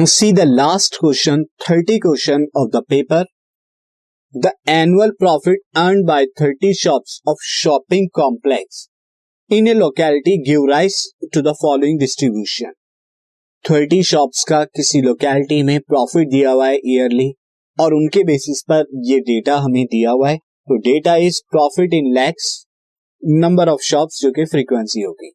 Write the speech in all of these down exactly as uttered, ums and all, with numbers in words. हम see the last question thirty question of the paper. The annual profit earn by thirty shops of shopping complex in a locality give rise to the following distribution. Thirty shops का किसी locality में profit दिया हुआ है yearly और उनके basis पर ये डेटा हमें दिया हुआ है. तो data is profit in lakhs, number of shops जो कि फ्रीक्वेंसी होगी.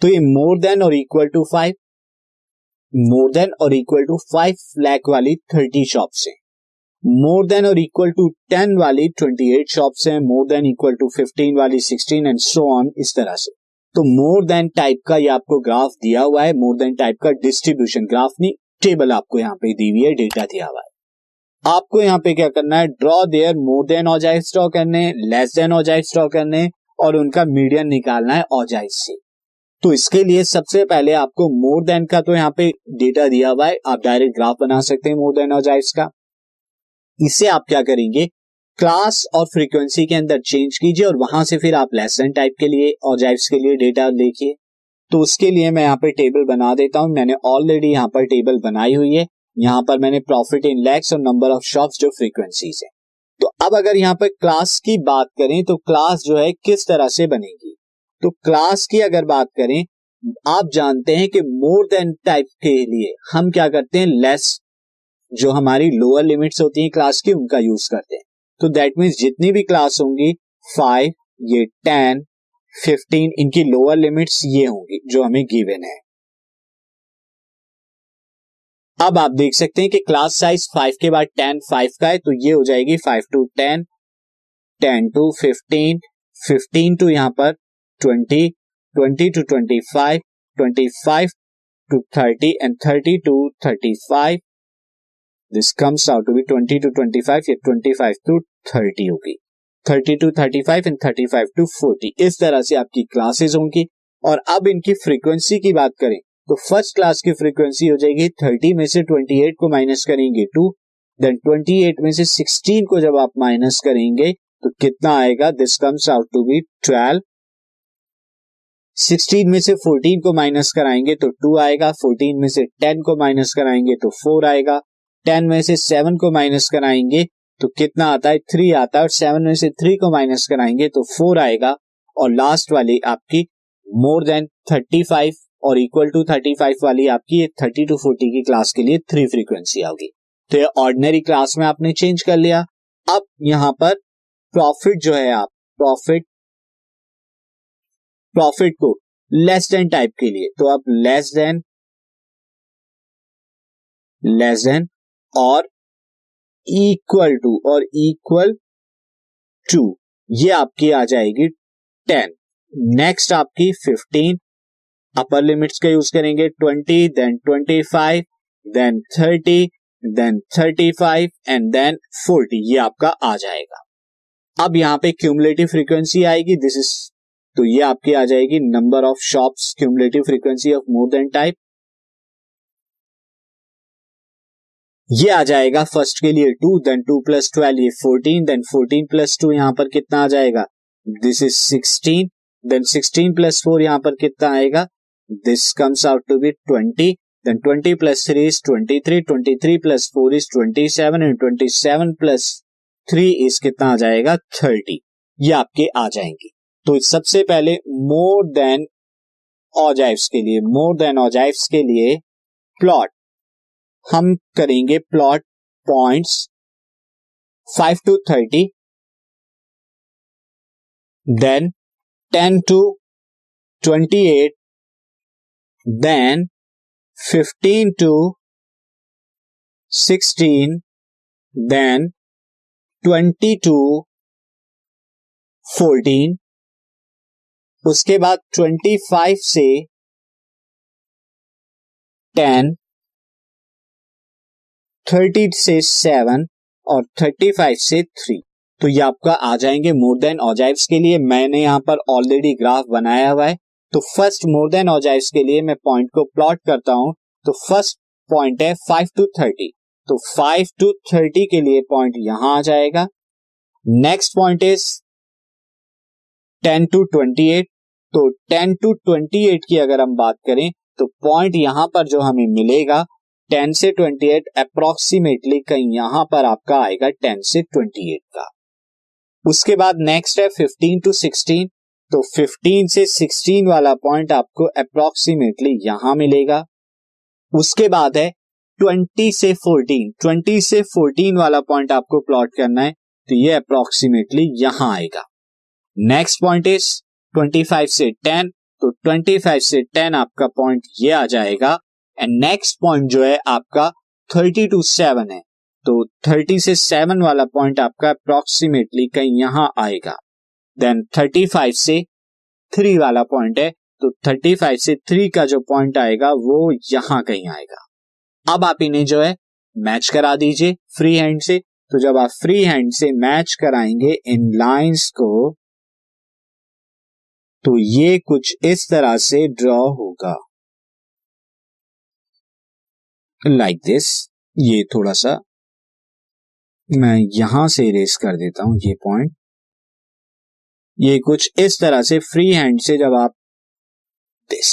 तो ये मोर देन और equal to five more than और इक्वल टू फाइव लाख वाली थर्टी शॉप्स हैं, मोर देन और इक्वल टू टेन वाली ट्वेंटी एट शॉप्स हैं, more than equal to fifteen वाली सिक्सटीन एंड सो ऑन इस तरह से. तो मोर देन टाइप का ये आपको ग्राफ दिया हुआ है, मोर देन टाइप का डिस्ट्रीब्यूशन ग्राफ नहीं टेबल आपको यहाँ पे दी हुई है, डेटा दिया हुआ है. आपको यहाँ पे क्या करना है, draw there more than ogives draw करने, लेस देन ऑजाइज ड्रॉ करने और उनका मीडियन निकालना है ऑजाइज से. तो इसके लिए सबसे पहले आपको मोर देन का तो यहाँ पे डेटा दिया हुआ है, आप डायरेक्ट ग्राफ बना सकते हैं मोर देन ऑजाइज का. इससे आप क्या करेंगे, क्लास और फ्रीक्वेंसी के अंदर चेंज कीजिए और वहां से फिर आप लेस देन टाइप के लिए और ऑजाइव्स के लिए डेटा देखिए. तो उसके लिए मैं यहाँ पे टेबल बना देता हूँ, मैंने ऑलरेडी यहाँ पर टेबल बनाई हुई है. यहाँ पर मैंने प्रॉफिट इन लैक्स और नंबर ऑफ शॉप्स जो फ्रीक्वेंसीज है. तो अब अगर यहाँ पर क्लास की बात करें तो क्लास जो है किस तरह से बनेगी. तो क्लास की अगर बात करें, आप जानते हैं कि मोर देन टाइप के लिए हम क्या करते हैं, लेस जो हमारी लोअर लिमिट्स होती हैं क्लास की उनका यूज करते हैं. तो दैट मीन्स जितनी भी क्लास होंगी फाइव, ये टेन, फिफ्टीन, इनकी लोअर लिमिट्स ये होंगी जो हमें गिवन है. अब आप देख सकते हैं कि क्लास साइज फाइव के बाद टेन फाइव का है तो ये हो जाएगी five to ten, ten to fifteen, fifteen to यहाँ पर twenty, twenty to twenty five, twenty five to thirty and thirty to thirty five. This comes out to be twenty to twenty five, या twenty five to thirty होगी, thirty to thirty five and thirty five to forty. इस तरह से आपकी classes होंगी. और अब इनकी फ्रीक्वेंसी की बात करें तो फर्स्ट क्लास की फ्रीक्वेंसी हो जाएगी थर्टी में से ट्वेंटी एट को माइनस करेंगे टू, देन ट्वेंटी एट में से सिक्सटीन को जब आप माइनस करेंगे तो कितना आएगा, this comes out to be twelve. Sixteen में से फोर्टीन को माइनस कराएंगे तो टू आएगा, फोर्टीन में से टेन को माइनस कराएंगे तो फोर आएगा, टेन में से सेवन को माइनस कराएंगे तो कितना आता है, थ्री आता है, और सेवन में से थ्री को माइनस कराएंगे तो फोर आएगा. और लास्ट वाली आपकी मोर देन थर्टी फाइव और इक्वल टू थर्टी फाइव वाली आपकी ये थर्टी टू फोर्टी की क्लास के लिए थ्री फ्रीक्वेंसी होगी. तो ये ऑर्डिनरी क्लास में आपने चेंज कर लिया. अब यहाँ पर प्रॉफिट जो है, आप प्रॉफिट प्रॉफिट को लेस देन टाइप के लिए तो आप लेस देन लेस देन और इक्वल टू और इक्वल टू ये आपकी आ जाएगी टेन. नेक्स्ट आपकी फिफ्टीन, अपर लिमिट्स का यूज करेंगे, twenty, then twenty five, then thirty, then thirty five and then forty, ये आपका आ जाएगा. अब यहाँ पे क्यूमुलेटिव फ्रीक्वेंसी आएगी, दिस इज तो ये आपकी आ जाएगी number of shops cumulative frequency of more than type. ये आ जाएगा फर्स्ट के लिए two, then two plus twelve ये fourteen, then fourteen plus two यहाँ पर कितना आ जाएगा, this is sixteen, then sixteen plus four यहाँ पर कितना आएगा, this comes out to be twenty, then twenty plus three is twenty three, twenty three plus four is twenty seven and twenty seven plus three is कितना आ जाएगा thirty. ये आपके आ जाएंगी. तो सबसे पहले मोर देन ऑजाइव्स के लिए मोर देन ऑजाइव्स के लिए प्लॉट हम करेंगे, plot points five to thirty, then ten to twenty eight, then fifteen to sixteen, then twenty to fourteen, उसके बाद ट्वेंटी फाइव से टेन, थर्टी से सेवन और थर्टी फाइव से थ्री. तो ये आपका आ जाएंगे मोर देन ऑजाइव्स के लिए. मैंने यहाँ पर ऑलरेडी ग्राफ बनाया हुआ है. तो फर्स्ट मोर देन ऑजाइव्स के लिए मैं पॉइंट को प्लॉट करता हूँ. तो फर्स्ट पॉइंट है फाइव टू थर्टी, तो फाइव टू थर्टी के लिए पॉइंट यहाँ आ जाएगा. Next point is ten to twenty eight, तो टेन टू ट्वेंटी एट की अगर हम बात करें तो पॉइंट यहाँ पर जो हमें मिलेगा टेन से ट्वेंटी एट अप्रोक्सीमेटली कहीं यहां पर आपका आएगा टेन से ट्वेंटी एट का। उसके बाद नेक्स्ट है फिफ्टीन टू सिक्सटीन, तो फिफ्टीन से सिक्सटीन वाला पॉइंट आपको अप्रोक्सीमेटली यहां मिलेगा। उसके बाद है ट्वेंटी से फोर्टीन, ट्वेंटी से फोर्टीन वाला पॉइंट आपको प्लॉट करना है, तो ये अप्रोक्सीमेटली यहां आएगा। Next point is twenty five से टेन, तो ट्वेंटी फाइव से टेन आपका पॉइंट ये आ जाएगा। एंड नेक्स्ट पॉइंट जो है आपका थर्टी टू सेवन है, तो थर्टी से सेवन वाला पॉइंट आपका अप्रोक्सीमेटली कहीं यहां आएगा। देन थर्टी फाइव से थ्री वाला पॉइंट है, तो थर्टी फाइव से थ्री का जो पॉइंट आएगा वो यहां कहीं आएगा। अब आप इन्हें जो है मैच करा दीजिए फ्री हैंड से। तो जब आप फ्री हैंड से मैच कराएंगे इन लाइंस को, तो ये कुछ इस तरह से ड्रॉ होगा लाइक दिस। ये थोड़ा सा मैं यहां से इरेज कर देता हूं ये पॉइंट। ये कुछ इस तरह से फ्री हैंड से जब आप दिस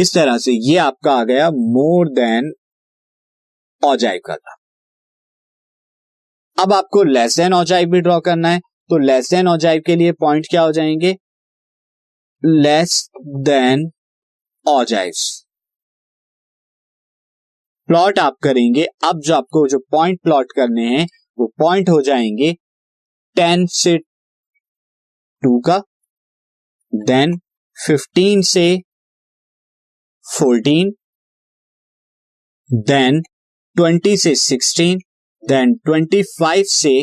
इस तरह से ये आपका आ गया मोर देन ऑजाइब करना। अब आपको लेस देन ऑजाइब भी ड्रॉ करना है, तो लेस देन ऑजाइब के लिए पॉइंट क्या हो जाएंगे, लेस देन ऑजाइब्स। प्लॉट आप करेंगे। अब जो आपको जो पॉइंट प्लॉट करने हैं वो पॉइंट हो जाएंगे टेन से टू का, देन फिफ्टीन से फोर्टीन, देन ट्वेंटी से सिक्सटीन, देन ट्वेंटी फाइव से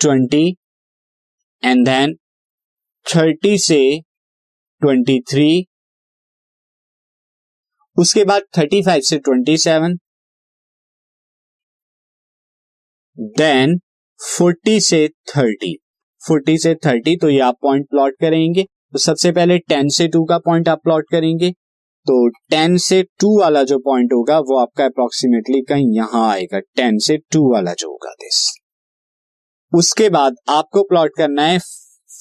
ट्वेंटी, एंड देन थर्टी से ट्वेंटी थ्री। उसके बाद थर्टी फाइव से ट्वेंटी सेवन, देन फोर्टी से थर्टी, फोर्टी से थर्टी। तो ये आप पॉइंट प्लॉट करेंगे। तो सबसे पहले टेन से टू का पॉइंट आप प्लॉट करेंगे, तो टेन से टू वाला जो पॉइंट होगा वो आपका अप्रोक्सीमेटली कहीं यहां आएगा, टेन से टू वाला जो होगा दिस। उसके बाद आपको प्लॉट करना है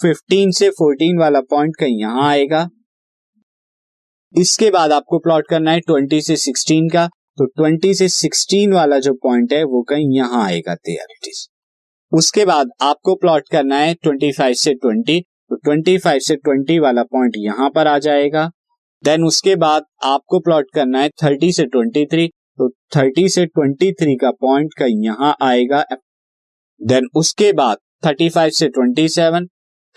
फिफ्टीन से फोर्टीन वाला पॉइंट कहीं यहां आएगा। इसके बाद आपको प्लॉट करना है ट्वेंटी से सिक्सटीन का, तो ट्वेंटी से सिक्सटीन वाला जो पॉइंट है वो कहीं यहां आएगा तेरह। उसके बाद आपको प्लॉट करना है ट्वेंटी फाइव से ट्वेंटी, तो ट्वेंटी फाइव से ट्वेंटी वाला पॉइंट यहां पर आ जाएगा। देन उसके बाद आपको प्लॉट करना है थर्टी से ट्वेंटी थ्री, तो थर्टी से ट्वेंटी थ्री का पॉइंट कहीं यहां आएगा। देन उसके बाद थर्टी फाइव से ट्वेंटी सेवन,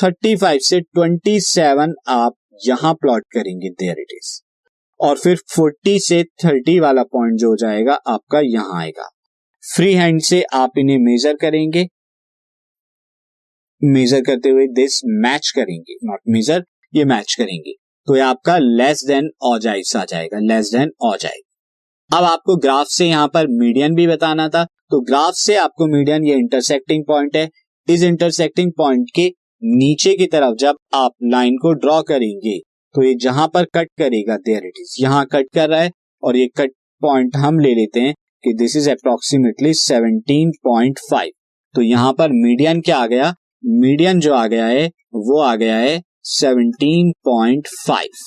थर्टी फाइव से ट्वेंटी सेवन आप यहां प्लॉट करेंगे, देयर इट इज। और फिर फोर्टी से थर्टी वाला पॉइंट जो हो जाएगा आपका यहां आएगा। फ्री हैंड से आप इन्हें मेजर करेंगे, मेजर करते हुए दिस मैच करेंगे, नॉट मेजर, ये मैच करेंगे। तो ये आपका लेस देन ऑजाइब्स आ जाएगा, लेस देन ऑजाइब। अब आपको ग्राफ से यहां पर मीडियन भी बताना था, तो ग्राफ से आपको मीडियन, ये इंटरसेक्टिंग पॉइंट है, इस इंटरसेक्टिंग पॉइंट के नीचे की तरफ जब आप लाइन को ड्रॉ करेंगे तो ये जहां पर कट करेगा, देयर इट इज, यहां कट कर रहा है। और ये कट पॉइंट हम ले लेते हैं कि this is approximately seventeen point five. तो यहां पर मीडियन क्या आ गया, मीडियन जो आ गया है वो आ गया है सेवनटीन पॉइंट फाइव।